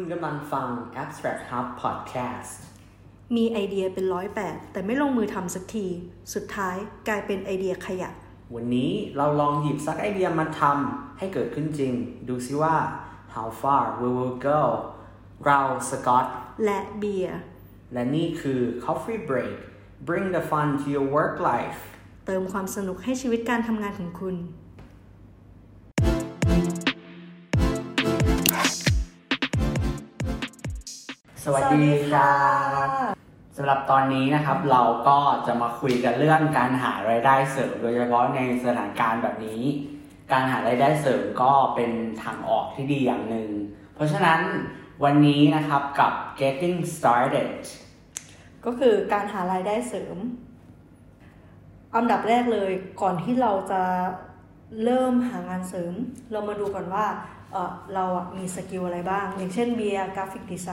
คุณกำลังฟัง Abstract Podcast มีไอเดียเป็น108แต่ไม่ลงมือทำสักทีสุดท้ายกลายเป็นไอเดียขยะวันนี้เราลองหยิบซักไอเดียมาทำให้เกิดขึ้นจริงดูซิว่า How far we will go เราสกอตและเบียร์และนี่คือ Coffee Break Bring the fun to your work life เติมความสนุกให้ชีวิตการทำงานของคุณสวัสดีครับสำหรับตอนนี้นะครับเราก็จะมาคุยกันเรื่องการหารายได้เสริมโดยเฉพาะในสถานการณ์แบบนี้การหารายได้เสริมก็เป็นทางออกที่ดีอย่างหนึ่งเพราะฉะนั้นวันนี้นะครับกับ Getting Started ก็คือการหารายได้เสริมอันดับแรกเลยก่อนที่เราจะเริ่มหางานเสริมเรามาดูก่อนว่าเรามีสกิลอะไรบ้างอย่างเช่นเบียร์กราฟิกดีไซ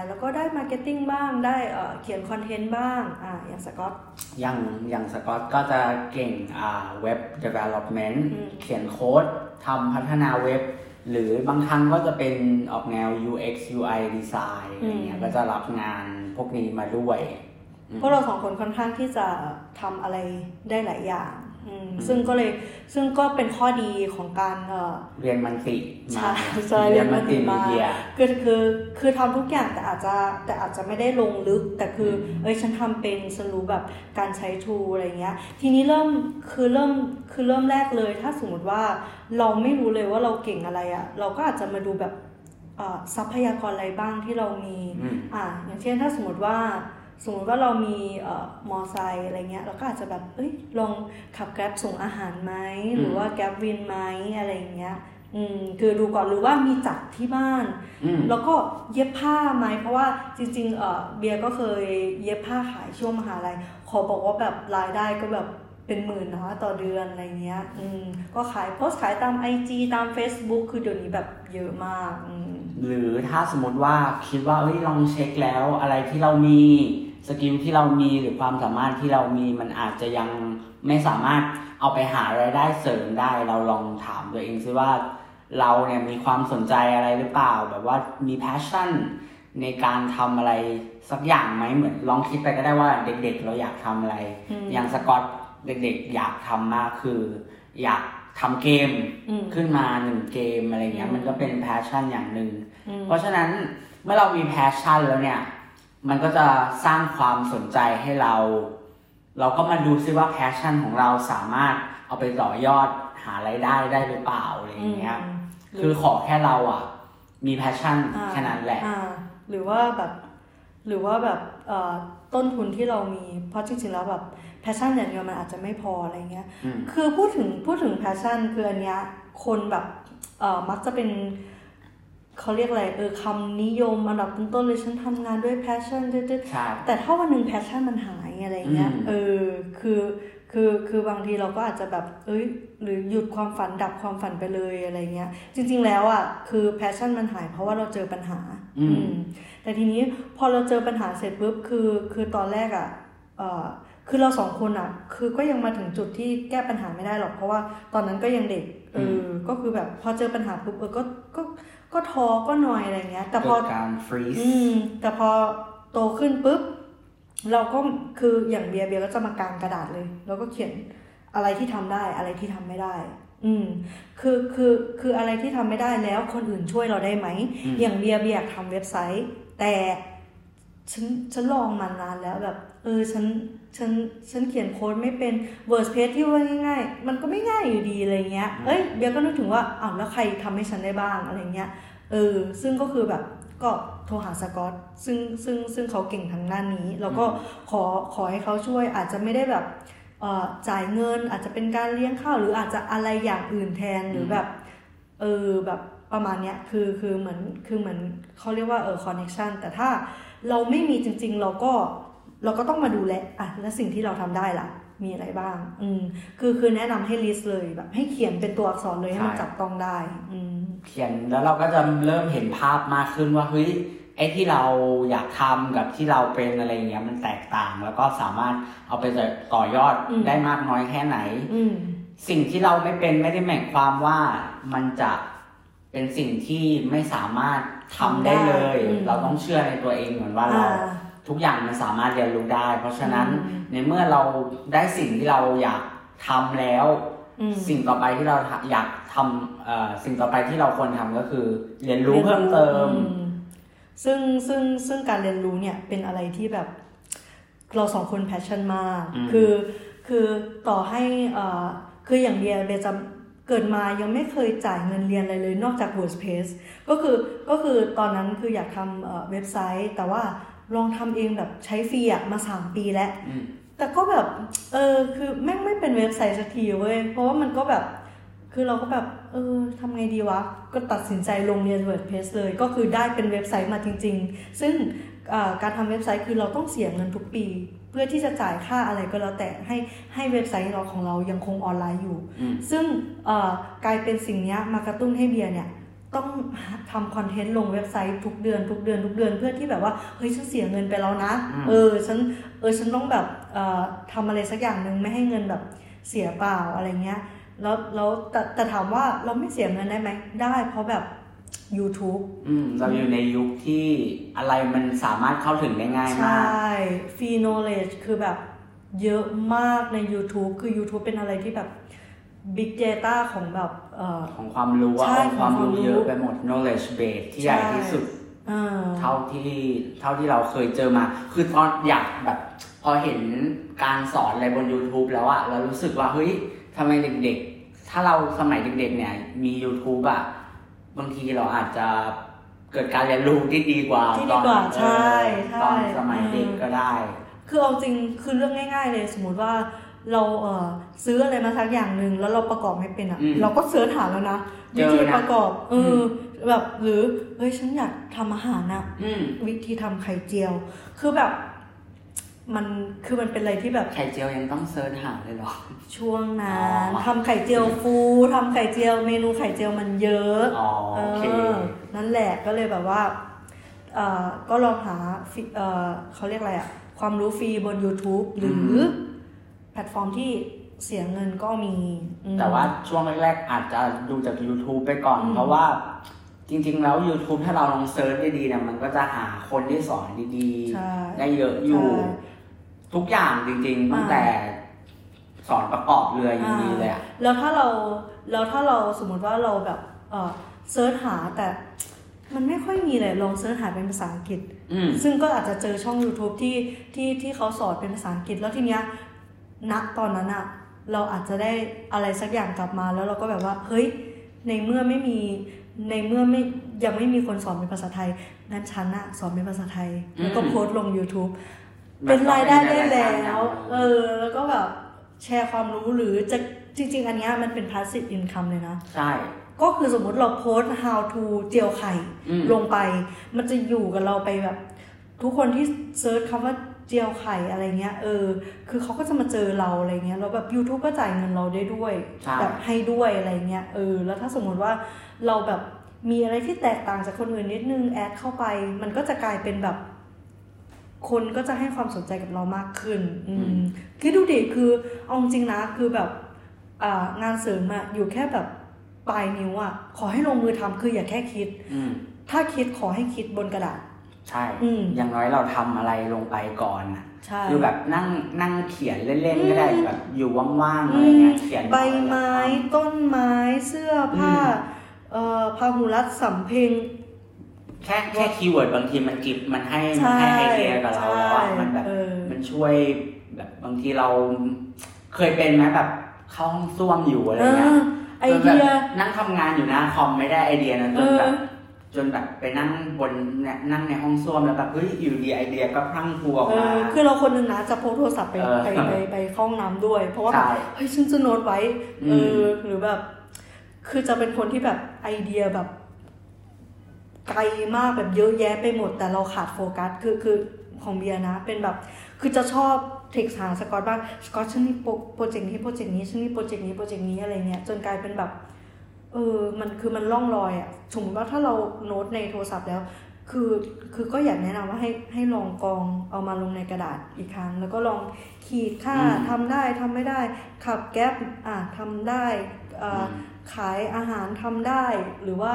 น์แล้วก็ได้มาร์เก็ตติ้งบ้างได้เขียนคอนเทนต์บ้างอย่างสกอตก็จะเก่งเว็บ development เขียนโค้ดทำพัฒนาเว็บหรือบางครั้งก็จะเป็นออกแนว UX UI design อะไรเงี้ยก็จะรับงานพวกนี้มาด้วยเพราะเราสองคนค่อนข้างที่จะทำอะไรได้หลายอย่างซึ่งก็เป็นข้อดีของการเรียนมันติมาใช่เรียนมันติมาคือทำทุกอย่างแต่อาจจะไม่ได้ลงลึกแต่คือฉันทำเป็นฉันรู้แบบการใช้ tool อะไรเงี้ยทีนี้เริ่มแรกเลยถ้าสมมติว่าเราไม่รู้เลยว่าเราเก่งอะไรอ่ะเราก็อาจจะมาดูแบบทรัพยากรอะไรบ้างที่เรามีอย่างเช่นถ้าสมมติว่าเรามีมอไซค์อะไรเงี้ยเราก็อาจจะแบบลองขับแกร็บส่งอาหารไหมหรือว่าแกร็บวินไหมอะไรเงี้ยคือดูก่อนหรือว่ามีจักรที่บ้านแล้วก็เย็บผ้าไหมเพราะว่าจริงๆเบียร์ก็เคยเย็บผ้าขายช่วงมหาลัยขอบอกว่าแบบรายได้ก็แบบเป็นหมื่นนะต่อเดือนอะไรเงี้ยก็ขายโพสต์ขายตาม IG ตาม Facebook คือเดี๋ยวนี้แบบเยอะมากหรือถ้าสมมติว่าคิดว่าลองเช็คแล้วอะไรที่เรามีสกิลที่เรามีหรือความสามารถที่เรามีมันอาจจะยังไม่สามารถเอาไปหารายได้เสริมได้เราลองถามตัวเองซิว่าเราเนี่ยมีความสนใจอะไรหรือเปล่าแบบว่ามีแพชชั่นในการทำอะไรสักอย่างไหมเหมือนลองคิดไปก็ได้ว่าเด็กๆเราอยากทำอะไรอย่างสกอตเด็กๆอยากทำมากคืออยากทำเกมขึ้นมา1เกมอะไรเงี้ยมันก็เป็นแพชชั่นอย่างนึงเพราะฉะนั้นเมื่อเรามีแพชชั่นแล้วเนี่ยมันก็จะสร้างความสนใจให้เราก็มาดูซิว่าแพชชั่นของเราสามารถเอาไปต่อยอดหารายได้ได้หรือเปล่าอะไรอย่างเงี้ยคือขอแค่เรามีแพชชั่นแค่นั้นแหละหรือว่าแบบต้นทุนที่เรามีเพราะจริงๆแล้วแบบแพชชั่นอย่างเดียวมันอาจจะไม่พออะไรเงี้ยคือพูดถึงแพชชั่นคืออันเนี้ยคนแบบมักจะเป็นเขาเรียกอะไรคำนิยมอันดับต้นๆเลยฉันทำงานด้วยแพชชั่นแต่ถ้าวันหนึ่งแพชชั่นมันหายอะไรเงี้ยคือบางทีเราก็อาจจะแบบหรือหยุดความฝันดับความฝันไปเลยอะไรเงี้ยจริงๆแล้วคือแพชชั่นมันหายเพราะว่าเราเจอปัญหาแต่ทีนี้พอเราเจอปัญหาเสร็จปุ๊บคือตอนแรกคือเราสองคนคือก็ยังมาถึงจุดที่แก้ปัญหาไม่ได้หรอกเพราะว่าตอนนั้นก็ยังเด็กก็คือแบบพอเจอปัญหาปุ๊บก็ท้อก็หน่อยอะไรเงี้ยแต่พอการฟรีซแต่พอโตขึ้นปุ๊บเราก็คืออย่างเบียร์ก็จะมากางกระดาษเลยแล้วก็เขียนอะไรที่ทำได้อะไรที่ทำไม่ได้คืออะไรที่ทำไม่ได้แล้วคนอื่นช่วยเราได้ไหมอย่างเบียร์อยากทำเว็บไซต์แต่ฉันลองมานานแล้วแบบฉันเขียนโค้ดไม่เป็น WordPress ที่ว่าง่ายๆมันก็ไม่ง่ายอยู่ดีอะไรเงี้ยเบียร์ก็นึกถึงว่าแล้วใครทำให้ฉันได้บ้างอะไรเงี้ยซึ่งก็คือแบบก็โทรหาสกอตซึ่งเขาเก่งทางด้านนี้แล้วก็ขอให้เขาช่วยอาจจะไม่ได้แบบจ่ายเงินอาจจะเป็นการเลี้ยงข้าวหรืออาจจะอะไรอย่างอื่นแทนหรือแบบแบบประมาณเนี้ยคือเหมือนเขาเรียกว่าคอนเนคชั่นแต่ถ้าเราไม่มีจริงๆเราก็ต้องมาดูแลและสิ่งที่เราทำได้ล่ะมีอะไรบ้างคือแนะนำให้ลิสต์เลยแบบให้เขียนเป็นตัวอักษรเลยให้มันจับต้องได้เขียนแล้วเราก็จะเริ่มเห็นภาพมากขึ้นว่าเฮ้ยไอ้ที่เราอยากทำกับที่เราเป็นอะไรอย่างเงี้ยมันแตกต่างแล้วก็สามารถเอาไปต่อยอดได้มากน้อยแค่ไหนสิ่งที่เราไม่เป็นไม่ได้หมายความว่ามันจะ เป็นสิ่งที่ไม่สามารถทำได้เลยเราต้องเชื่อในตัวเองเหมือนว่าเราทุกอย่างมันสามารถเรียนรู้ได้เพราะฉะนั้นในเมื่อเราได้สิ่งที่เราอยากทำแล้วสิ่งต่อไปที่เราอยากทำสิ่งต่อไปที่เราควรทำก็คือเรียนรู้เพิ่มเติมซึ่งการเรียนรู้เนี่ยเป็นอะไรที่แบบเราสองคนแพชชั่นมากคือต่อให้คืออย่างเดียวเบจะเกิดมายังไม่เคยจ่ายเงินเรียนอะไรเลยนอกจาก WordPress ก็คือตอนนั้นคืออยากทำเว็บไซต์แต่ว่าลองทำเองแบบใช้ฟรีมา3ปีแล้วแต่ก็แบบคือแม่งไม่เป็นเว็บไซต์สักทีเว้ยเพราะว่ามันก็แบบคือเราก็แบบทำไงดีวะก็ตัดสินใจลงเรียน WordPress เลยก็คือได้เป็นเว็บไซต์มาจริงๆซึ่งการทำเว็บไซต์คือเราต้องเสียเงินทุกปีเพื่อที่จะจ่ายค่าอะไรก็แล้วแต่ให้เว็บไซต์ของเรายังคงออนไลน์อยู่ซึ่งกลายเป็นสิ่งนี้มากระตุ้นให้เบียร์เนี่ยต้องทำคอนเทนต์ลงเว็บไซต์ทุกเดือนเพื่อที่แบบว่าเฮ้ยฉันเสียเงินไปแล้วนะฉันต้องแบบทำอะไรสักอย่างนึงไม่ให้เงินแบบเสียเปล่าอะไรเงี้ยแล้วแต่ถามว่าเราไม่เสียเงินได้ไหมได้เพราะแบบ YouTube เราอยู่ในยุคที่อะไรมันสามารถเข้าถึงได้ง่ายมากใช่ free knowledge คือแบบเยอะมากใน YouTube คือ YouTube เป็นอะไรที่แบบ big data ของแบบของความรู้ว่าความรู้เยอะไปหมด knowledge base ที่ใหญ่ที่สุดเท่าที่เราเคยเจอมาคือตอนอยากแบบพอเห็นการสอนอะไรบน YouTube แล้วอะเรารู้สึกว่าเฮ้ยทำไมเด็กๆถ้าเราสมัยเด็กๆเนี่ยมี YouTube อ่ะบางทีเราอาจจะเกิดการเรียนรู้ที่ดีกว่าตอนสมัยเด็กก็ได้คือเอาจริงคือเรื่องง่ายๆเลยสมมติว่าเราซื้ออะไรมาสักอย่างนึงแล้วเราประกอบไม่เป็นอ่ะเราก็เสิร์ชหาแล้วนะวิธีประกอบแบบหรือเฮ้ยฉันอยากทำอาหารนะวิธีทำไข่เจียวคือแบบมันคือมันเป็นอะไรที่แบบไข่เจียวยังต้องเซิร์ชหาเลยหรอช่วงนั้นทำไข่เจียวฟูทำไข่เจียวเมนูไข่เจียวมันเยอะนั่นแหละก็เลยแบบว่าก็ลองหาเขาเรียกอะไรอะความรู้ฟรีบน YouTube หรือแพลตฟอร์มที่เสียเงินก็มีแต่ว่าช่วงแรกๆอาจจะดูจาก YouTube ไปก่อนเพราะว่าจริงๆแล้ว YouTube ถ้าเราลองเซิร์ชดีๆเนี่ยมันก็จะหาคนที่สอนดีๆได้เยอะอยู่ทุกอย่างจริงๆตั้งแต่สอนประกอบเรืออย่างนี้เลยอะแล้วถ้าเราสมมติว่าเราแบบเซิร์ชหาแต่มันไม่ค่อยมีเลยลองเซิร์ชหาเป็นภาษาอังกฤษซึ่งก็อาจจะเจอช่อง YouTube ที่เขาสอนเป็นภาษาอังกฤษแล้วทีเนี้ยณตอนนั้นอะเราอาจจะได้อะไรสักอย่างกลับมาแล้วเราก็แบบว่าเฮ้ยในเมื่อยังไม่มีคนสอนเป็นภาษาไทยงั้นฉันน่ะสอนเป็นภาษาไทยแล้วก็โพสต์ลง YouTube เป็นรายได้ได้แล้วแล้วก็แบบแชร์ความรู้หรือจะจริงๆอันเนี้ยมันเป็น passive income เลยนะใช่ก็คือสมมติเราโพสต์ how to เจียวไข่ลงไปมันจะอยู่กับเราไปแบบทุกคนที่เซิร์ชคำว่าเจียวไข่อะไรเงี้ยคือเขาก็จะมาเจอเราอะไรเงี้ยแล้วแบบ YouTube ก็จ่ายเงินเราได้ด้วยแบบให้ด้วยอะไรเงี้ยแล้วถ้าสมมติว่าเราแบบมีอะไรที่แตกต่างจากคนอื่นนิดนึงแอดเข้าไปมันก็จะกลายเป็นแบบคนก็จะให้ความสนใจกับเรามากขึ้นคือดูดิคือเอาจริงนะคือแบบงานเสริมอะอยู่แค่แบบปลายนิ้วอะขอให้ลงมือทำคืออย่าแค่คิดถ้าคิดขอให้คิดบนกระดาษใช่อย่างน้อยเราทำอะไรลงไปก่อนนะคือแบบนั่งนั่งเขียนเล่นๆก็ได้แบบอยู่ว่างๆอะไรเงี้ยเขียนใบไม้ต้นไม้เสื้อผ้าพหุรัฐสำเพ็งแค่คีย์เวิร์ดบางทีมันกิบมันให้ไอเดียกับเราแล้วมันแบบมันช่วยแบบบางทีเราเคยเป็นไหมแบบเข้าห้องส้วมอยู่อะไรเงี้ยไอเดียนั่งทำงานอยู่นะคอมไม่ได้ไอเดียนะจนแบบไปนั่งบนนั่งในห้องส้วมแล้วแบบเฮ้ยอยู่ดีไอเดียก็พรั่งพรูออกมาคือเราคนนึงนะจะโพสโทรศัพท์ไปห้องน้ำด้วยเพราะว่าเฮ้ยฉันจะโน้ตไว้หรือแบบคือจะเป็นคนที่แบบไอเดียแบบไกลมากแบบเยอะแยะไปหมดแต่เราขาดโฟกัสคือของเบียร์นะเป็นแบบคือจะชอบเทคหาสกอตบ้างสกอตฉันมีโปรเจกต์นี้ฉันมีโปรเจกต์นี้อะไรเงี้ยจนกลายเป็นแบบมันคือมันล่องลอยอ่ะสมมติว่าถ้าเราโน้ตในโทรศัพท์แล้วคือก็อยากแนะนำว่าให้ลองกองเอามาลงในกระดาษอีกครั้งแล้วก็ลองขีดค่าทำได้ทำไม่ได้ขับแก๊ปทำได้ ขายอาหารทำได้หรือว่า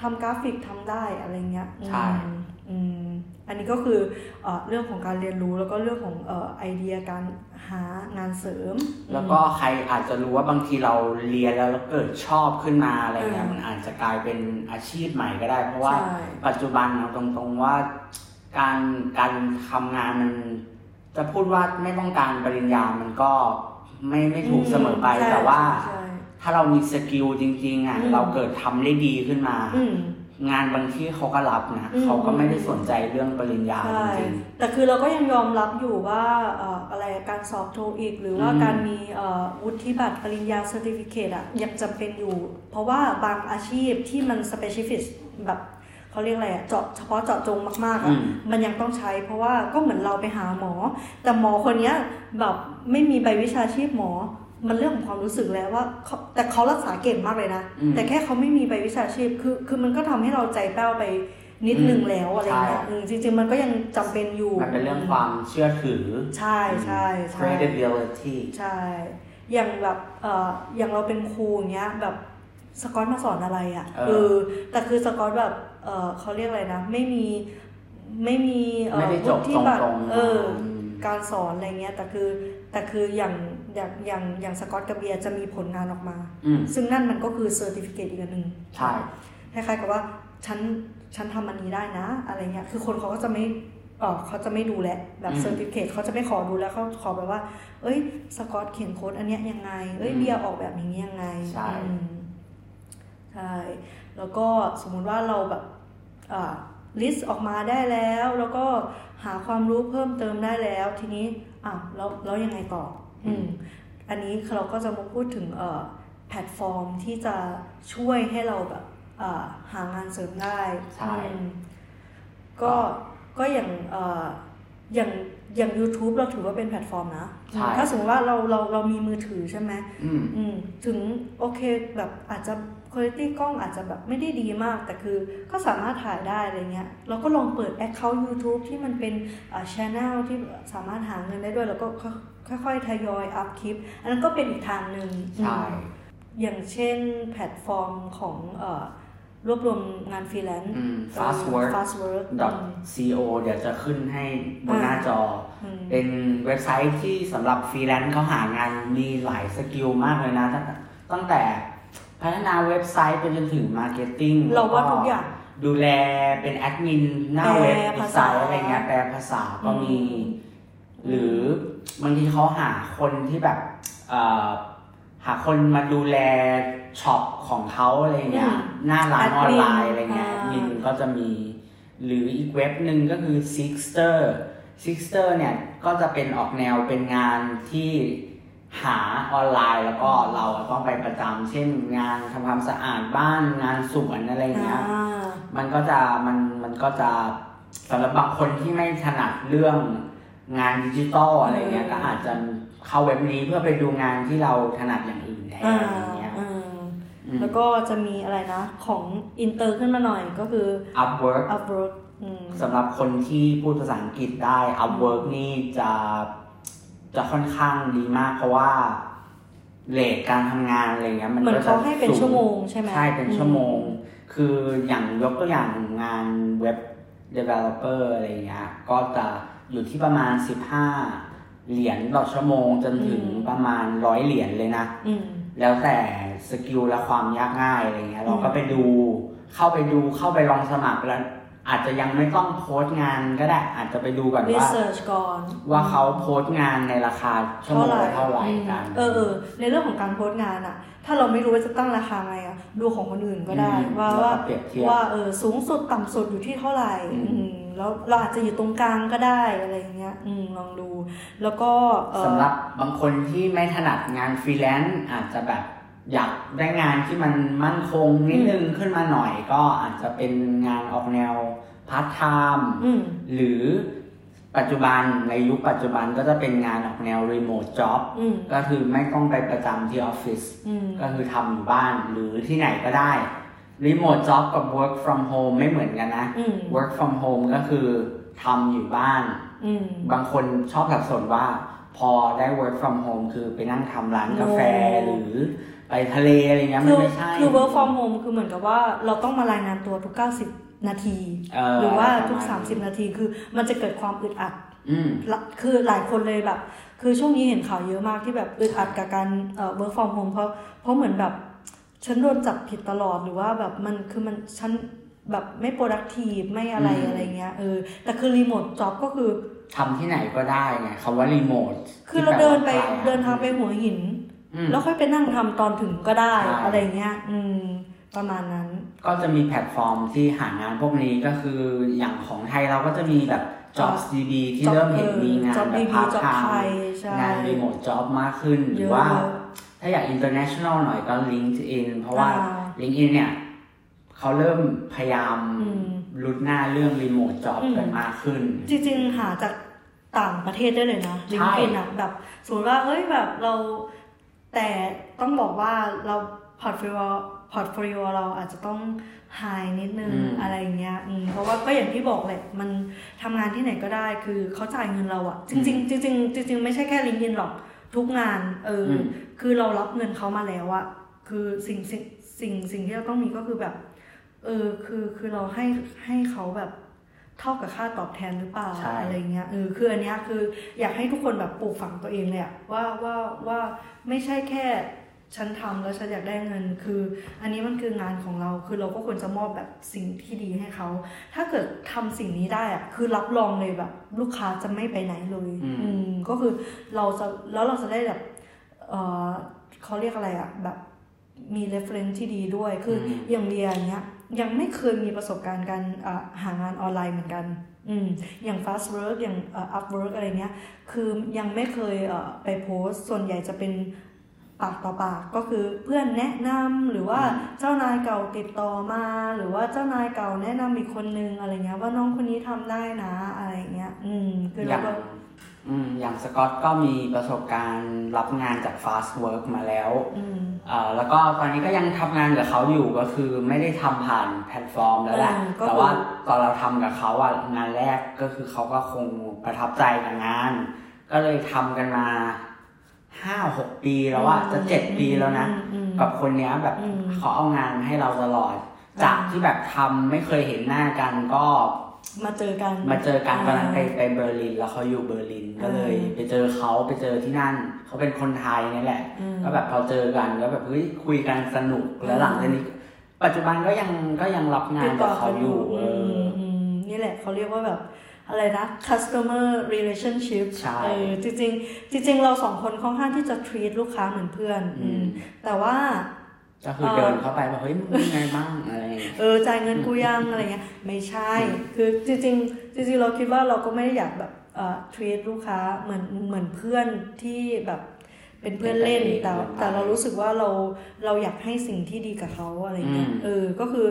ทำกราฟิกทำได้อะไรเงี้ยใช่อันนี้ก็คือเรื่องของการเรียนรู้แล้วก็เรื่องของไอเดียการหางานเสริมแล้วก็ใครอาจจะรู้ว่าบางทีเราเรียนแล้วเกิดชอบขึ้นมาอะไรเงี้ยมันอาจจะกลายเป็นอาชีพใหม่ก็ได้เพราะว่าปัจจุบันเราตรงๆว่าการทำงานมันจะพูดว่าไม่ต้องการปริญญามันก็ไม่ถูกเสมอไปแต่ว่าถ้าเรามีสกิลจริงๆอ่ะเราเกิดทำได้ดีขึ้นมางานบางที่เขาก็รับนะเขาก็ไม่ได้สนใจเรื่องปริญญาจริงๆแต่คือเราก็ยังยอมรับอยู่ว่าอะไรการสอบโทอีกหรือว่าการมีวุฒิบัตรปริญญา certificate อ่ะยังจำเป็นอยู่เพราะว่าบางอาชีพที่มัน specific แบบเขาเรียกอะไรอะเฉพาะเจาะจงมากๆอะมันยังต้องใช้เพราะว่าก็เหมือนเราไปหาหมอแต่หมอคนนี้แบบไม่มีใบวิชาชีพหมอมันเรื่องของความรู้สึกแล้วว่าแต่เขารักษาเก่งมากเลยนะแต่แค่เขาไม่มีใบวิชาชีพคือมันก็ทำให้เราใจแป้วไปนิดนึงแล้วอะไรอย่างเงี้ยจริงๆมันก็ยังจำเป็นอยู่มันเป็นเรื่องความเชื่อถือใช่ใช่ใช่ credibility ใช่อย่างแบบอย่างเราเป็นครูอย่างเงี้ยแบบสกอตมาสอนอะไรอ่ะแต่คือสกอตแบบเขาเรียกอะไรนะไม่มีวุฒิบัตรการสอนอะไรเงี้ยแต่คืออย่างสกอตกับเบียจะมีผลงานออกมาซึ่งนั่นมันก็คือเซอร์ติฟิเคตอีกนึงใช่คล้ายๆกับว่าฉันทำอันนี้ได้นะอะไรเงี้ยคือคนเขาก็จะไม่เขาจะไม่ดูแลแบบเซอร์ติฟิเคตเขาจะไม่ขอดูแล้วเขาขอแบบว่าเอ้ยสกอตเขียนโค้ดอันเนี้ยยังไงเอ้ยเบียออกแบบอย่างนี้ยังไงใช่แล้วก็สมมุติว่าเราแบบลิสต์ออกมาได้แล้วก็หาความรู้เพิ่มเติมได้แล้วทีนี้แล้วยังไงต่ออันนี้เราก็จะมาพูดถึงแพลตฟอร์มที่จะช่วยให้เราแบบหางานเสริมได้ใช่ก็อย่าง YouTube เราถือว่าเป็นแพลตฟอร์มนะถ้าสมมติว่าเรามีมือถือใช่ไหมถึงโอเคแบบอาจจะquality กล้องอาจจะแบบไม่ได้ดีมากแต่คือก็สามารถถ่ายได้อะไรเงี้ยเราก็ลองเปิด account YouTube ที่มันเป็นchannel ที่สามารถหาเงินได้ด้วยแล้วก็ค่อยๆทยอยอัพคลิปอันนั้นก็เป็นอีกทางนึงใช่อย่างเช่นแพลตฟอร์มของรวบรวมงานฟรีแลนซ์ fastwork.co เดี๋ยวจะขึ้นให้บนหน้าจอเป็นเว็บไซต์ที่สำหรับฟรีแลนซ์เขาหางานมีหลายสกิลมากเลยนะตั้งแต่พัฒนาเว็บไซต์ไปจนถึงมาร์เก็ตติ้งเราว่าทุกอย่างดูแลเป็นแอดมินหน้าเว็บภาษาอะไรเงี้ยแปลภาษาก็มีหรือบางทีเขาหาคนที่แบบหาคนมาดูแลช็อปของเขาอะไรเงี้ยหน้าร้านออนไลน์อะไรเงี้ยแอดมินก็จะมีหรืออีกเว็บนึงก็คือ Sixter เนี่ยก็จะเป็นออกแนวเป็นงานที่หาออนไลน์แล้วก็เราต้องไปประจำเช่นงานทำความสะอาดบ้านงานสวนอะไรเงี้ยมันก็จะสำหรับบางคนที่ไม่ถนัดเรื่องงานดิจิตอลอะไรเงี้ยก็อาจจะเข้าเว็บนี้เพื่อไปดูงานที่เราถนัดอย่างอื่นแทนอย่างเงี้ยแล้วก็จะมีอะไรนะของอินเตอร์ขึ้นมาหน่อยก็คือ Upwork สำหรับคนที่พูดภาษาอังกฤษได้ Upwork นี่จะค่อนข้างดีมากเพราะว่าเรทการทำงานอะไรเงี้ยมันก็จะสูงให้เป็นชั่วโมงใช่ไหมใช่เป็นชั่วโมงคืออย่างยกตัวอย่างงานเว็บ developer อะไรเงี้ยก็จะอยู่ที่ประมาณ$15ต่อชั่วโมงจนถึงประมาณ$100เลยนะแล้วแต่สกิลและความยากง่ายอะไรเงี้ยเราก็ไปดูเข้าไปลองสมัครแล้วอาจจะยังไม่ต้องโพสต์งานก็ได้อาจจะไปดูก่อนว่า research ก่อนว่าเขาโพสต์งานในราคาชั่วโมงเท่าไหร่กันในเรื่องของการโพสต์งานอ่ะถ้าเราไม่รู้ว่าจะตั้งราคาไงอ่ะดูของคนอื่นก็ได้ว่าสูงสุดต่ำสุดอยู่ที่เท่าไหร่แล้วเราอาจจะอยู่ตรงกลางก็ได้อะไรอย่างเงี้ยลองดูแล้วก็สำหรับบางคนที่ไม่ถนัดงานฟรีแลนซ์อาจจะแบบอยากได้งานที่มันมั่นคงนิดนึงขึ้นมาหน่อยก็อาจจะเป็นงานออกแนวพาร์ทไทม์หรือปัจจุบันในยุคปัจจุบันก็จะเป็นงานออกแนวรีโมทจ็อบก็คือไม่ต้องไปประจำที่ออฟฟิศก็คือทำอยู่บ้านหรือที่ไหนก็ได้รีโมทจ็อบกับ work from home ไม่เหมือนกันนะ work from home ก็คือทำอยู่บ้านบางคนชอบสับสนว่าพอได้ work from home คือไปนั่งทำร้านกาแฟหรือไป ไปทะเลอะไรเงี้ยมันไม่ใช่คือ work from home คือเหมือนกับว่าเราต้องมารายงานตัวทุก90นาทีหรือว่าทุก30นาทีคือมันจะเกิดความอึดอัดคือหลายคนเลยแบบคือช่วงนี้เห็นข่าวเยอะมากที่แบบอึดอัดกับการwork from home เพราะเหมือนแบบฉันโดนจับผิดตลอดหรือว่าแบบมันคือมันฉันแบบไม่ productive ไม่อะไรอะไรเงี้ยแต่คือ remote job ก็คือทำที่ไหนก็ได้ไงคำว่า remote คือเราเดินทางไปหัวหินแล้วค่อยไปนั่งทำตอนถึงก็ได้อะไรเงี้ยประมาณนั้นก็จะมีแพลตฟอร์มที่หางานพวกนี้ก็คืออย่างของไทยเราก็จะมีแบบ JobsDB ที่เริ่มเห็นมีงานแบบพาร์ทไทม์งาน remote job มากขึ้นหรือว่าถ้าอยาก international หน่อยก็ LinkedIn เพราะว่า LinkedIn เนี่ยเขาเริ่มพยายามลุ้นหน้าเรื่อง remote job กันมากขึ้นจริงๆหาจากต่างประเทศได้เลยนะ LinkedIn อ่ะแบบสมมติว่าเอ้ยแบบเราแต่ต้องบอกว่าเราพอร์ตโฟลิโอเราอาจจะต้องไฮนิดนึงอะไรเงี้ยเพราะว่าก็อย่างที่บอกแหละมันทำงานที่ไหนก็ได้คือเขาจ่ายเงินเราอะจริงไม่ใช่แค่LinkedInหรอกทุกงานคือเรารับเงินเขามาแล้วอะคือสิ่งที่เราต้องมีก็คือแบบคือเราให้เขาแบบเท่ากับค่าตอบแทนหรือเปล่าอะไรเงี้ยคืออันเนี้ยคืออยากให้ทุกคนแบบปลูกฝังตัวเองเลยอะว่าไม่ใช่แค่ฉันทำแล้วฉันอยากได้เงินคืออันนี้มันคืองานของเราคือเราก็ควรจะมอบแบบสิ่งที่ดีให้เขาถ้าเกิดทำสิ่งนี้ได้อะคือรับรองเลยแบบลูกค้าจะไม่ไปไหนเลยก็คือเราจะได้แบบเขาเรียกอะไรอะแบบมี reference ที่ดีด้วยคืออย่างเรียนเนี้ยยังไม่เคยมีประสบการณ์การหางานออนไลน์เหมือนกันอย่าง fast work อย่าง up work อะไรเงี้ยคือยังไม่เคยไปโพสส่วนใหญ่จะเป็นปากต่อปากก็คือเพื่อนแนะนำหรือว่าเจ้านายเก่าติดต่อมาหรือว่าเจ้านายเก่าแนะนำอีกคนนึงอะไรเงี้ยว่าน้องคนนี้ทำได้นะอะไรเงี้ยคือเราก็อย่างสกอตก็มีประสบการณ์รับงานจาก fast work มาแล้วแล้วก็ตอนนี้ก็ยังทำงานกับเขาอยู่ก็คือไม่ได้ทำผ่านแพลตฟอร์มแล้วแหละแต่ว่าตอนเราทำกับเขาอ่ะงานแรกก็คือเขาก็คงประทับใจกับงานก็เลยทำกันมา 5-6 ปีแล้วอ่ะจะ7ปีแล้วนะกับคนเนี้ยแบบเขาเอางานให้เราตลอดจากที่แบบทำไม่เคยเห็นหน้ากันก็มาเจอกันตอนนั้นไปเบอร์ลินแล้วเขาอยู่เบอร์ลินก็เลยไปเจอที่นั่นเขาเป็นคนไทยนี่แหละก็แบบพอเจอกันแล้วแบบเฮ้ยคุยกันสนุกแล้วหลังจากนี้ปัจจุบันก็ยังรับงานกับเขาอยู่นี่แหละเขาเรียกว่าแบบอะไรนะ customer relationship ใช่จริงเราสองคนค่อนข้างที่จะ treat ลูกค้าเหมือนเพื่อนแต่ว่าก็คือเดินเข้าไปว่าเฮ้ยมึงเป็นไงบ้างอะไรจ่ายเงินกูยังอะไรเงี้ยไม่ใช่คือจริงเราคิดว่าเราก็ไม่ได้อยากแบบtreat ลูกค้าเหมือนเพื่อนที่แบบเป็นเพื่อนเล่นแต่เรารู้สึกว่าเราอยากให้สิ่งที่ดีกับเขาอะไรเงี้ยก็คือ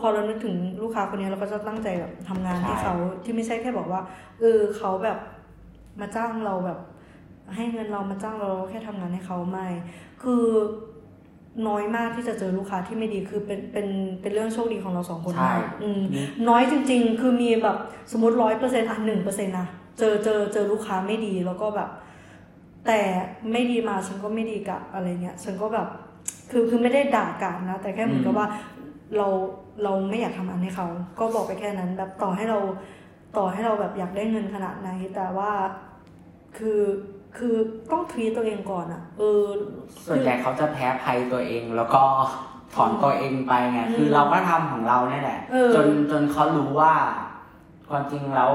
พอเรานึกถึงลูกค้าคนนี้เราก็จะตั้งใจแบบทำงานให้เขาที่ไม่ใช่แค่บอกว่าเขาแบบมาจ้างเราแบบให้เงินเรามาจ้างเราแค่ทำงานให้เขาไม่คือน้อยมากที่จะเจอลูกค้าที่ไม่ดีคือเป็นเรื่องโชคดีของเราสองคนใช่น้อยจริงๆคือมีแบบสมมติ 100% อ่ะ 1% นะเจอลูกค้าไม่ดีแล้วก็แบบแต่ไม่ดีมาฉันก็ไม่ดีกะอะไรเงี้ยฉันก็แบบคือไม่ได้ด่ากันนะแต่แค่เหมือนกับว่าเราไม่อยากทำอันให้เขาก็บอกไปแค่นั้นแบบต่อให้เราแบบอยากได้เงินขนาดไหนแต่ว่าคือต้องทรีตตัวเองก่อนอ่ะส่วนใหญ่เขาจะแพ้ภัยตัวเองแล้วก็ถอนตัวเองไปไงคือเราก็ทำของเราเนี่ยแหละจนเขารู้ว่าความจริงแล้ว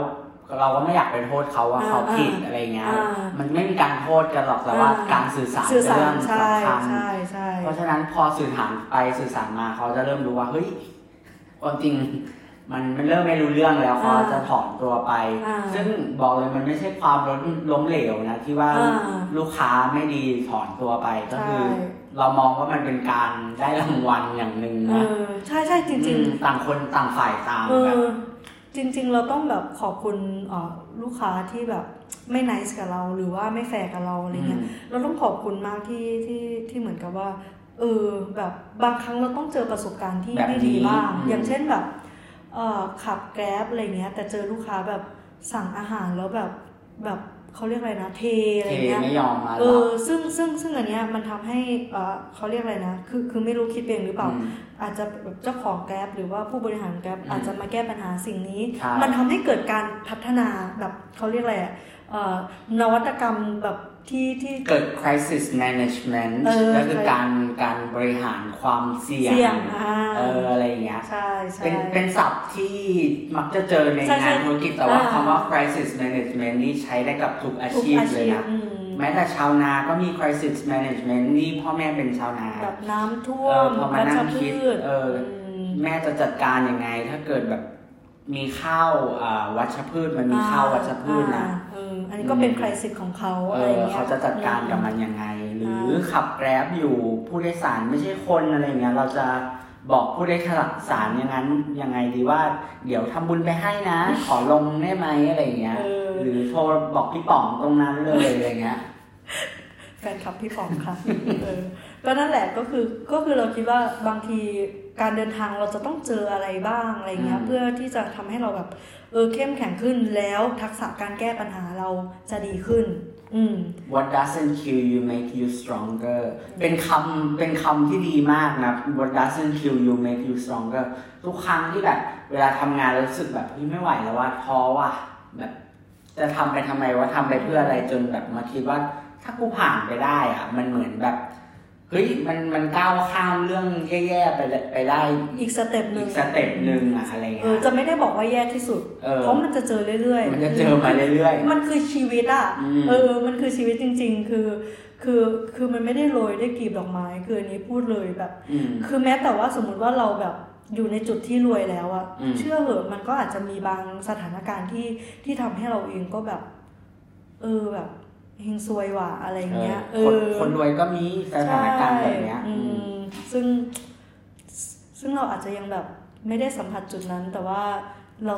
เราก็ไม่อยากไปโทษเขาว่าเขาผิดอะไรเงี้ยมันไม่มีการโทษกันหรอกแต่ว่าการสื่อสารเป็นเรื่องสำคัญเพราะฉะนั้นพอสื่อสารไปสื่อสารมาเขาจะเริ่มรู้ว่าเฮ้ยความจริงมันเริ่มไม่รู้เรื่องแล้วเขาจะถอนตัวไปซึ่งบอกเลยมันไม่ใช่ความล้มเหลวนะที่ว่าลูกค้าไม่ดีถอนตัวไปก็คือเรามองว่ามันเป็นการได้รางวัลอย่างนึงนะใช่ใช่จริงๆต่างคนต่างฝ่ายต่างแบบจริงๆเราต้องแบบขอบคุณลูกค้าที่แบบไม่ nice กับเราหรือว่าไม่แฟร์กับเราอะไรเงี้ยเราต้องขอบคุณมากที่เหมือนกับว่าแบบบางครั้งเราต้องเจอประสบการณ์ที่ไม่ดีบ้างอย่างเช่นแบบขับแกร็บอะไรเงี้ยแต่เจอลูกค้าแบบสั่งอาหารแล้วแบบ เขาเรียกอะไรนะเทอะไรเงี้ยไม่ยอมมาหรอกซึ่งอันเนี้ยมันทำให้เขาเรียกอะไรนะคือไม่รู้คิดเองหรือเปล่าอาจจะเจ้าของแกร็บหรือว่าผู้บริหารแกร็บอาจจะมาแก้ปัญหาสิ่งนี้มันทำให้เกิดการพัฒนาแบบเขาเรียกอะไรนวัตกรรมแบบที่เกิด crisis management ก็คือการบริหารความเสี่ยงอะไรอย่างเงี้ยเป็นศัพท์ที่มักจะเจอในงานธุรกิจแต่ว่าคำว่า crisis management นี่ใช้ได้กับทุกอาชีพเลยนะแม้แต่ชาวนาก็มี crisis management นี่พ่อแม่เป็นชาวนาแบบน้ำท่วมพอมานั่งคิดแม่จะจัดการยังไงถ้าเกิดแบบมีข้าววัชพืชมันมีข้าววัชพืชนะอันนี้ก็เป็นไครซิสของเขาอะไรอย่างเงี้ยเขาจะจัดการกับมันยังไงหรือขับแกร็บอยู่ผู้โดยสารไม่ใช่คนอะไรอย่างเงี้ยเราจะบอกผู้โดยสารยังไงดีว่าเดี๋ยวทำบุญไปให้นะขอลงได้ไหมอะไรอย่างเงี้ยหรือโทรบอกพี่ป๋องตรงนั้นเลยอะไรเงี้ยแฟนคลับพี่ป๋องค่ะก็นั่นแหละก็คือเราคิดว่าบางทีการเดินทางเราจะต้องเจออะไรบ้างอะไรเงี้ยเพื่อที่จะทำให้เราแบบเข้มแข็งขึ้นแล้วทักษะการแก้ปัญหาเราจะดีขึ้น What doesn't kill you make you stronger เป็นคำที่ดีมากนะ What doesn't kill you make you stronger ทุกครั้งที่แบบเวลาทำงานแล้วรู้สึกแบบไม่ไหวแล้วว่าท้อว่ะแบบจะทำไปทำไมว่าทำไปเพื่ออะไรจนแบบมาคิดว่าถ้ากูผ่านไปได้อ่ะมันเหมือนแบบเฮ้ยมันก้าวข้ามเรื่องแย่ๆไปได้อีกสเต็ปนึงอะไรอย่างเงี้ยจะไม่ได้บอกว่าแย่ที่สุดเพราะมันจะเจอเรื่อยๆมันจะเจอมาเรื่อยๆมันคือชีวิตอ่ะมันคือชีวิตจริงๆคือมันไม่ได้โรยด้วยกลีบดอกไม้คืออันนี้พูดเลยแบบคือแม้แต่ว่าสมมุติว่าเราแบบอยู่ในจุดที่รวยแล้วอ่ะเชื่อเหอะมันก็อาจจะมีบางสถานการณ์ที่ทำให้เราเองก็แบบแบบเฮงซวยว่ะอะไรอย่างเงี้ยคนรวยก็มีสถานการณ์แบบเนี้ยซึ่งเราอาจจะยังแบบไม่ได้สัมผัสจุดนั้นแต่ว่าเ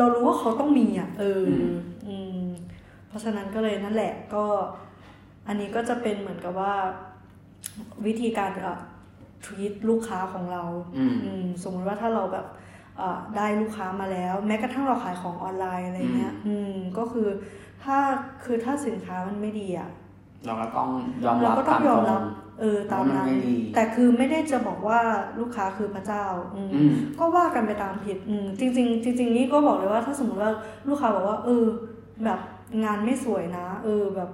รารู้ว่าเขาต้องมีอ่ะเพราะฉะนั้นก็เลยนั่นแหละก็อันนี้ก็จะเป็นเหมือนกับว่าวิธีการทรีตลูกค้าของเราสมมติว่าถ้าเราแบบได้ลูกค้ามาแล้วแม้กระทั่งเราขายของออนไลน์อะไรเงี้ยก็คือถ้าสินค้ามันไม่ดีอ่ะเราก็ต้องยอมรับตามนั้นแต่คือไม่ได้จะบอกว่าลูกค้าคือพระเจ้าก็ว่ากันไปตามผิดจริงๆจริงๆนี่ก็บอกเลยว่าถ้าสมมติว่าลูกค้าบอกว่าแบบงานไม่สวยนะแบบ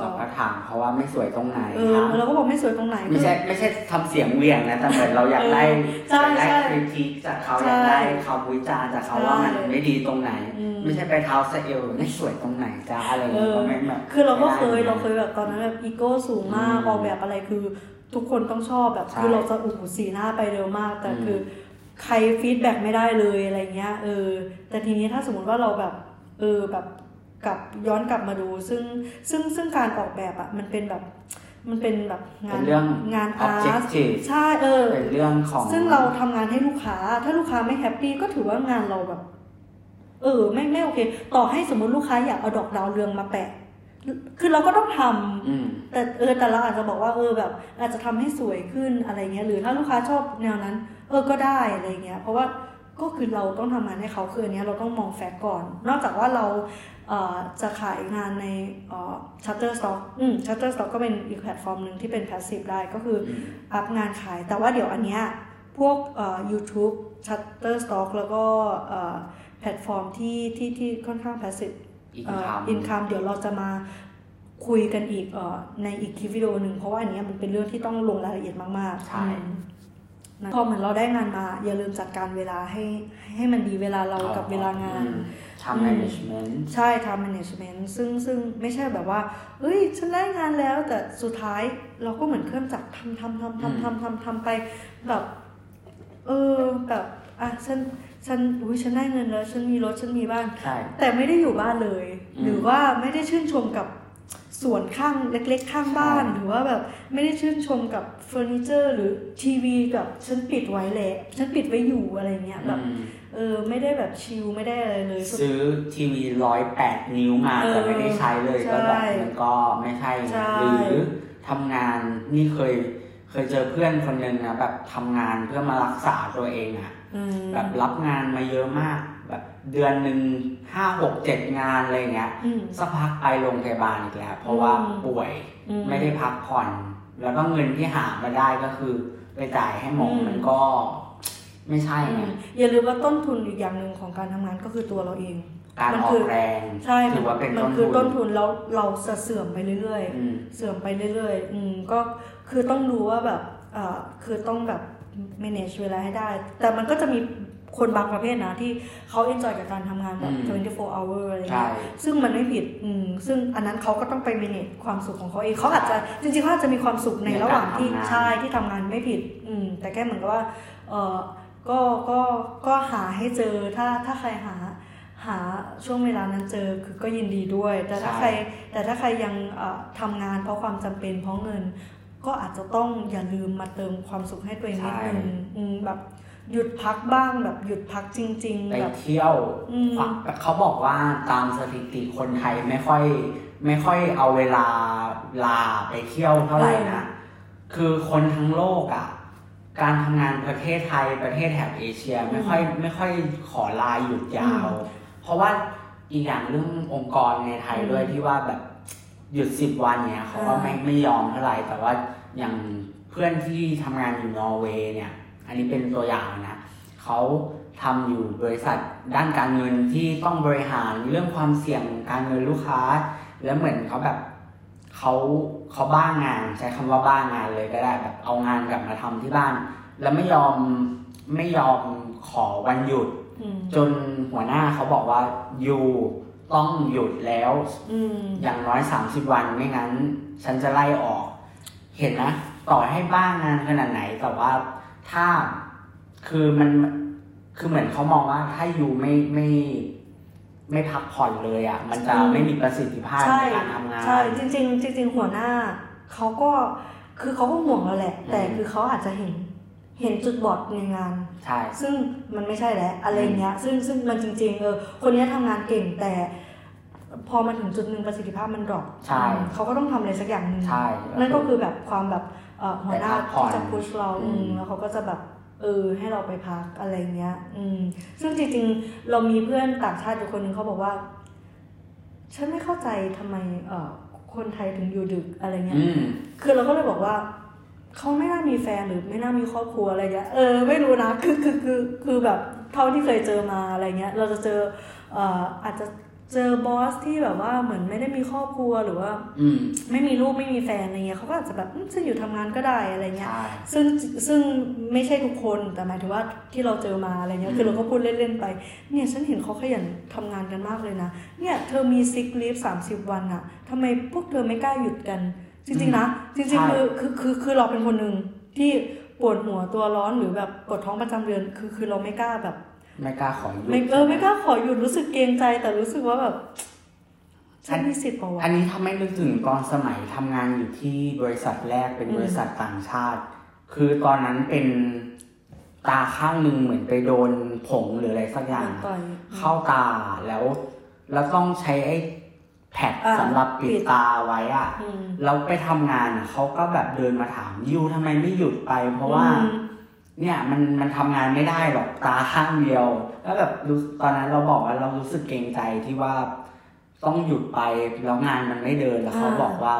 เราก็ถามเขาว่าไม่สวยตรงไหนเราก็บอกไม่สวยตรงไหนไม่ใช่ทำเสียงเวียงนะแต่เหมือนเราอยากได้คริติคจากเขาอยากได้คำวิจารณ์จากเขาว่ามันไม่ดีตรงไหนไม่ใช่ไปเท้าสะเอวไม่สวยตรงไหนจ้าอะไรอย่างเงี้ยก็ไม่แบบคือเราเคยแบบตอนนั้นแบบอีโก้สูงมากออกแบบอะไรคือทุกคนต้องชอบแบบคือเราจะอุดสีหน้าไปเร็วมากแต่คือใครฟีดแบ็กไม่ได้เลยอะไรเงี้ยแต่ทีนี้ถ้าสมมติว่าเราแบบแบบกับย้อนกลับมาดูซึ่งการออกแบบอ่ะมันเป็นแบบงานอาร์ตใช่เป็นเรื่องของซึ่งเราทำงานให้ลูกค้าถ้าลูกค้าไม่แฮปปี้ก็ถือว่างานเราแบบไม่โอเคต่อให้สมมติลูกค้าอยากเอาดอกดาวเรืองมาแปะคือเราก็ต้องทำแต่แต่เราอาจจะบอกว่าแบบอาจจะทำให้สวยขึ้นอะไรเงี้ยหรือถ้าลูกค้าชอบแนวนั้นก็ได้อะไรเงี้ยเพราะว่าก็คือเราต้องทำงานให้เขาคืออันนี้เราต้องมองแฟกต์ก่อนนอกจากว่าเราจะขายงานในShutterstock Shutterstock ก็เป็นอีกแพลตฟอร์มนึงที่เป็น passive ได้ก็คืออัพงานขายแต่ว่าเดี๋ยวอันเนี้ยพวกYouTube Shutterstock แล้วก็แพลตฟอร์มที่ค่อนข้าง passive income เดี๋ยวเราจะมาคุยกันอีกในอีกคลิปวิดีโอนึงเพราะว่าอันเนี้ยมันเป็นเรื่องที่ต้องลงรายละเอียดมากๆใช่พอเหมือนเราได้งานมาอย่าลืมจัดการเวลาให้มันดีเวลาเรากับเวลางานทำ management ใช่ทำ management ซึ่งไม่ใช่แบบว่าเฮ้ยฉันได้งานแล้วแต่สุดท้ายเราก็เหมือนเครื่องจักรทำไปแบบแบบอ่ะฉันได้เงินแล้วฉันมีรถฉันมีบ้านแต่ไม่ได้อยู่บ้านเลยหรือว่าไม่ได้ชื่นชมกับส่วนข้างเล็กๆข้างบ้านหรือว่าแบบไม่ได้ชื่นชมกับเฟอร์นิเจอร์หรือทีวีกับฉันปิดไว้แล้วฉันปิดไว้อยู่อะไรเงี้ยแบบไม่ได้แบบชิลไม่ได้อะไรเลยซื้อทีวี108นิ้วมาแต่ไม่ได้ใช้เลยก็แบบมันก็ไม่ใช่หรือทำงานนี่เคยเจอเพื่อนคนนึงนะแบบทำงานเพื่อมารักษาตัวเองอ่ะ แบบรับงานมาเยอะมากแบบเดือนนึง 5-6-7 งานอะไรเงี้ยสักพักไปโรงพยาบาลอีกแล้วเพราะว่าป่วยไม่ได้พักผ่อนแล้วก็เงินที่หามาได้ก็คือไปจ่ายให้หมอมันก็ไม่ใช่ไงอย่าลืมว่าต้นทุนอีกอย่างนึงของการทำงานก็คือตัวเราเองการออกแรงใช่ถือว่าเป็นต้นทุนมันคือต้นทุนแล้วเราเสื่อมไปเรื่อยๆเสื่อมไปเรื่อยๆก็คือต้องรู้ว่าแบบคือต้องแบบ manage เวลาให้ได้แต่มันก็จะมีคนบางประเภทนะที่เขา enjoy กับการทำงานแบบ24 hour อะไรอย่างเงี้ยซึ่งมันไม่ผิดซึ่งอันนั้นเขาก็ต้องไป manage ความสุขของเขาเองเขาอาจจะจริงๆเขาอาจจะมีความสุขในระหว่างที่ใช่ที่ทำงานไม่ผิดแต่แค่เหมือนกับว่าก็หาให้เจอถ้าใครหาช่วงเวลานั้นเจอคือก็ยินดีด้วยแต่ถ้าใครยังทำงานเพราะความจำเป็นเพราะเงินก็อาจจะต้องอย่าลืมมาเติมความสุขให้ตัวเองนิดนึงแบบหยุดพักบ้างแบบหยุดพักจริงๆไปเที่ยวแบบเขาบอกว่าตามสถิติคนไทยไม่ค่อยเอาเวลาลาไปเที่ยวเท่าไหร่นะคือคนทั้งโลกอ่ะการทำงานประเทศไทยประเทศแถบเอเชียไม่ค่อยขอลาหยุดยาวเพราะว่าอีกอย่างเรื่ององค์กรในไทยด้วยที่ว่าแบบหยุด10วันเนี่ยเขาก็ไม่ยอมเท่าไหร่แต่ว่าอย่างเพื่อนที่ทำงานอยู่นอร์เวย์เนี่ยอันนี้เป็นตัวอย่างนะเขาทำอยู่บริษัทด้านการเงินที่ต้องบริหารเรื่องความเสี่ยงการเงินลูกค้าแล้วเหมือนเขาแบบเขาบ้างงานใช้คำว่าบ้างงานเลยก็ได้แบบเอางานกลับมาทำที่บ้านแล้วไม่ยอมขอวันหยุดจนหัวหน้าเขาบอกว่าอยู่ต้องหยุดแล้วอย่างน้อย30วันไม่งั้นฉันจะไล่ออกเห็นนะต่อให้บ้างงานขนาดไหนแต่ว่าถ้าคือเหมือนเขามองว่าถ้าอยู่ไม่พักผ่อนเลยอ่ะมันจะไม่มีประสิทธิภาพในการทำงานใช่จริงหัวหน้าเขาก็คือเขาก็ห่วงเราแหละแต่คือเขาอาจจะเห็นจุดบอดในงานใช่ซึ่งมันไม่ใช่แหละอะไรเงี้ยซึ่งมันจริงๆคนนี้ทำงานเก่งแต่พอมันถึงจุดนึงประสิทธิภาพมันดรอปใช่เขาก็ต้องทำอะไรสักอย่างนึงใช่นั่นก็คือแบบความแบบหัวหน้าที่จะพุชเราแล้วเขาก็จะแบบให้เราไปพักอะไรเงี้ยซึ่งจริงๆเรามีเพื่อนต่างชาติอยู่คนนึงเขาบอกว่าฉันไม่เข้าใจทำไมคนไทยถึงอยู่ดึกอะไรเงี้ยคือเราก็เลยบอกว่าเขาไม่น่ามีแฟนหรือไม่น่ามีครอบครัวอะไรเงี้ยไม่รู้นะคือแบบเท่าที่เคยเจอมาอะไรเงี้ยเราจะเจออาจจะเจอบอสที่แบบว่าเหมือนไม่ได้มีครอบครัวหรือว่าไม่มีลูกไม่มีแฟนอะไรเงี้ยเขาก็อาจจะแบบฉันอยู่ทำงานก็ได้อะไรเงี้ยซึ่งไม่ใช่ทุกคนแต่หมายถึงว่าที่เราเจอมาอะไรเงี้ยคือเราก็พูดเล่นๆไปเนี่ยฉันเห็นเขาขยันทำงานกันมากเลยนะเนี่ยเธอมีซิกลีฟ30วันอะทำไมพวกเธอไม่กล้าหยุดกันจริงๆนะจริงๆคือเราเป็นคนนึงที่ปวดหัวตัวร้อนหรือแบบปวดท้องประจำเดือนคือเราไม่กล้าแบบไม่กล้าขอหยุดรู้สึกเกรงใจแต่รู้สึกว่าแบบฉันมีสิทธิ์ป่าวอันนี้ทำให้นึกถึงตอนสมัยทำงานอยู่ที่บริษัทแรกเป็นบริษัทต่างชาติคือตอนนั้นเป็นตาข้างนึงเหมือนไปโดนผงหรืออะไรสักอย่างเข้าตาแล้วต้องใช้ไอ้แพดสำหรับปิดตาไว้อะแล้วไปทำงานเขาก็แบบเดินมาถามยูทำไมไม่หยุดไปเพราะว่าเนี่ยมันทำงานไม่ได้หรอกตาข้างเดียวแล้วแบบตอนนั้นเราบอกว่าเรารู้สึกเกรงใจที่ว่าต้องหยุดไปแล้วงานมันไม่เดินแล้วเขาบอกว่า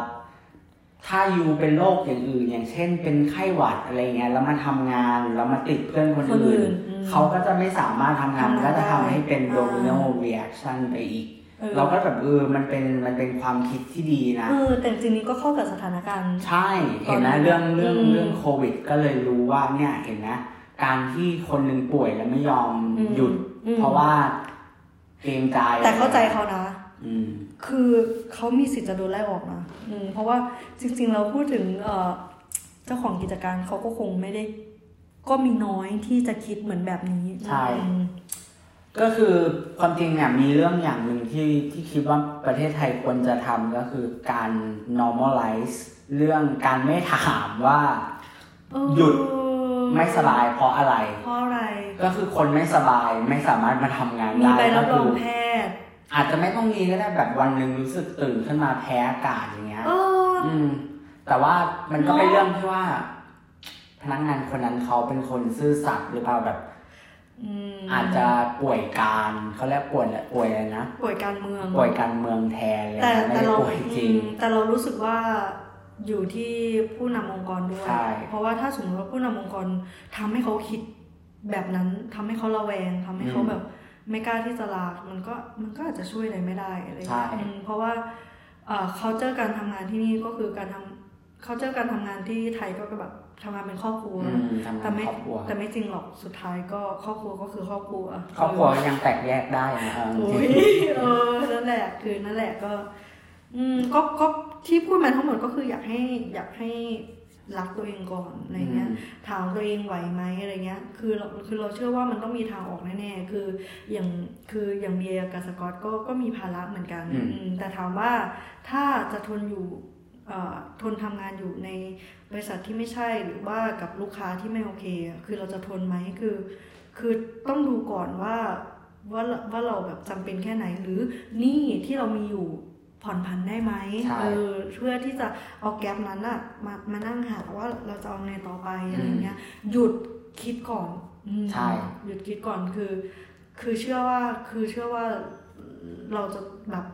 ถ้ายูเป็นโรคอย่างอื่นอย่างเช่นเป็นไข้หวัดอะไรเงี้ยแล้วมาทำงานแล้วมาติดเพื่อนคนอื่นเขาก็จะไม่สามารถทำงานก็จะทำให้เป็นโดมิโนรีแอคชั่นไปอีกเราก็แบบมันเป็นความคิดที่ดีนะแต่จริงๆนี้ก็เข้ากับสถานการณ์ใช่เห็นนะเรื่องโควิดก็เลยรู้ว่าเนี่ยเห็นนะการที่คนนึงป่วยแล้วไม่ยอมหยุดเพราะว่าเกรงใจแต่เข้าใจเขานะคือเขามีสิทธิ์จะโดนไล่ออกนะเพราะว่าจริงๆเราพูดถึงเจ้าของกิจการเขาก็คงไม่ได้ก็มีน้อยที่จะคิดเหมือนแบบนี้ใช่ก็คือความจริงเนี่ยมีเรื่องอย่างหนึ่งที่คิดว่าประเทศไทยควรจะทำก็คือการ normalize เรื่องการไม่ถามว่าหยุดไม่สบายเพราะอะไรก็คือคนไม่สบายไม่สามารถมาทำงานได้มีใบรับรองแพทย์อาจจะไม่ต้องมีก็ได้แบบวันหนึ่งรู้สึกตื่นขึ้นมาแพ้อากาศอย่างเงี้ยแต่ว่ามันก็เป็นเรื่องที่ว่าพนักงานคนนั้นเขาเป็นคนซื่อสัตย์หรือเปล่าแบบ อาจจะป่วยการเขาเรียกป่วยอะไรนะป่วยการเมืองแทนเลยนะไม่ได้ป่วยจริงแต่เรารู้สึกว่าอยู่ที่ผู้นำองค์กรด้วยเพราะว่าถ้าสมมติว่าผู้นำองค์กรทำให้เขาคิดแบบนั้นทำให้เขาระแวงทำให้เขาแบบไม่กล้าที่จะลามันก็อาจจะช่วยอะไรไม่ได้อะไรอย่างเงี้ยเพราะว่าculture การทำงานที่นี่ก็คือการทำculture การทำงานที่ไทยก็แบบทำงานเป็นครอบครัวแต่ไม่จริงหรอกสุดท้ายก็ครอบครัวก็คือครอบครัวยังแตกแยกได้นะครับนั่นแหละก็ที่พูดมาทั้งหมดก็คืออยากให้รักตัวเองก่อนอะไรเงี้ยถามตัวเองไหวไหมอะไรเงี้ยคือเราเชื่อว่ามันต้องมีทางออกแน่ๆคืออย่างเบียร์กับสกอตก็มีภาระเหมือนกันแต่ถามว่าถ้าจะทนอยู่ทนทำงานอยู่ในบริษัทที่ไม่ใช่หรือว่ากับลูกค้าที่ไม่โอเคคือเราจะทนไหมคือต้องดูก่อนว่าเราแบบจำเป็นแค่ไหนหรือหนี้ที่เรามีอยู่ผ่อนผันได้ไหมเพื่อที่จะเอาแก๊ปนั้นอะมานั่งหาว่าเราจะเอาไงต่อไปอะไรเงี้ยหยุดคิดก่อนใช่หยุดคิดก่อนคือเชื่อว่าเราจะแบบ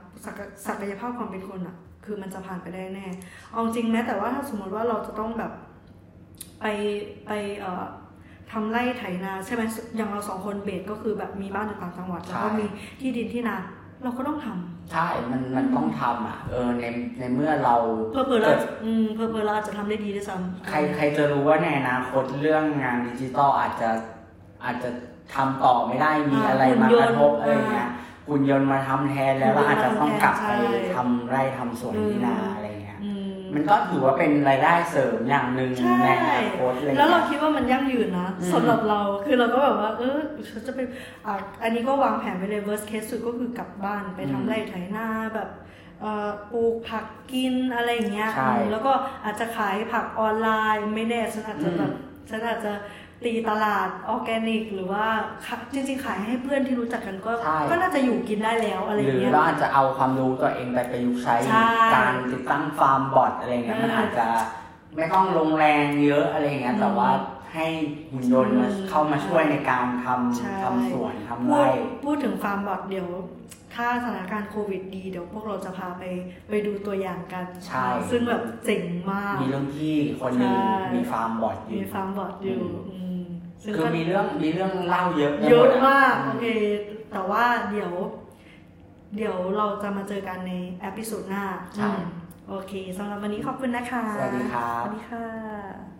ศักยภาพความเป็นคนอะคือมันจะผ่านไปได้แน่เอาจริงแม้แต่ว่าถ้าสมมติว่าเราจะต้องแบบไปทำไร่ไถนาใช่ไหมอย่างเรา2คนเบสก็คือแบบมีบ้านอยู่ต่างจังหวัดแล้วก็มีที่ดินที่นาเราก็ต้องทำใช่มันต้องทำอ่ะในเมื่อเราเพื่อเราอาจจะทำได้ดีด้วยซ้ำใครจะรู้ว่าในอนาคตเรื่องงานดิจิตอลอาจจะทำต่อไม่ได้มีอะไรมากระทบอะไรเงี้ยหุ่นยนต์มาทำแทนแล้วเราอาจจะต้องกลับไปทำไร่ทำสวนที่นาอะไรเงี้ยมันก็ถือว่าเป็นรายได้เสริมอย่างนึงในอนาคตเลยแล้วเราคิดว่ามันยั่งยืนนะสำหรับเราคือเราก็แบบว่าจะไปอันนี้ก็วางแผนไปเลย worst case สุดก็คือกลับบ้านไปทำไร่ไถนาแบบปลูกผักกินอะไรอย่างเงี้ยแล้วก็อาจจะขายผักออนไลน์ไม่แน่ฉันอาจจะตีตลาดออร์แกนิกหรือว่าจริงๆขายให้เพื่อนที่รู้จักกันก็น่าจะอยู่กินได้แล้วอะไรเงี้ยหรือเราอาจจะเอาความรู้ตัวเองไปประยุกต์ใช้การติดตั้งฟาร์มบอทอะไรเงี้ยมันอาจจะไม่ต้องลงแรงเยอะอะไรเงี้ยแต่ว่าให้หุ่นยนต์เข้ามาช่วยในการทำสวนทำไร่พูดถึงฟาร์มบอทเดี๋ยวถ้าสถานการณ์โควิดดีเดี๋ยวพวกเราจะพาไปดูตัวอย่างกันซึ่งแบบเจ๋งมากมีเรื่องที่คนนึงมีฟาร์มบอทอยู่คือมีเรื่องเล่าเยอะมากโอเคแต่ว่าเดี๋ยวเราจะมาเจอกันในเอพิโซดหน้าโอเคสำหรับวันนี้ขอบคุณนะคะสวัสดีค่ะ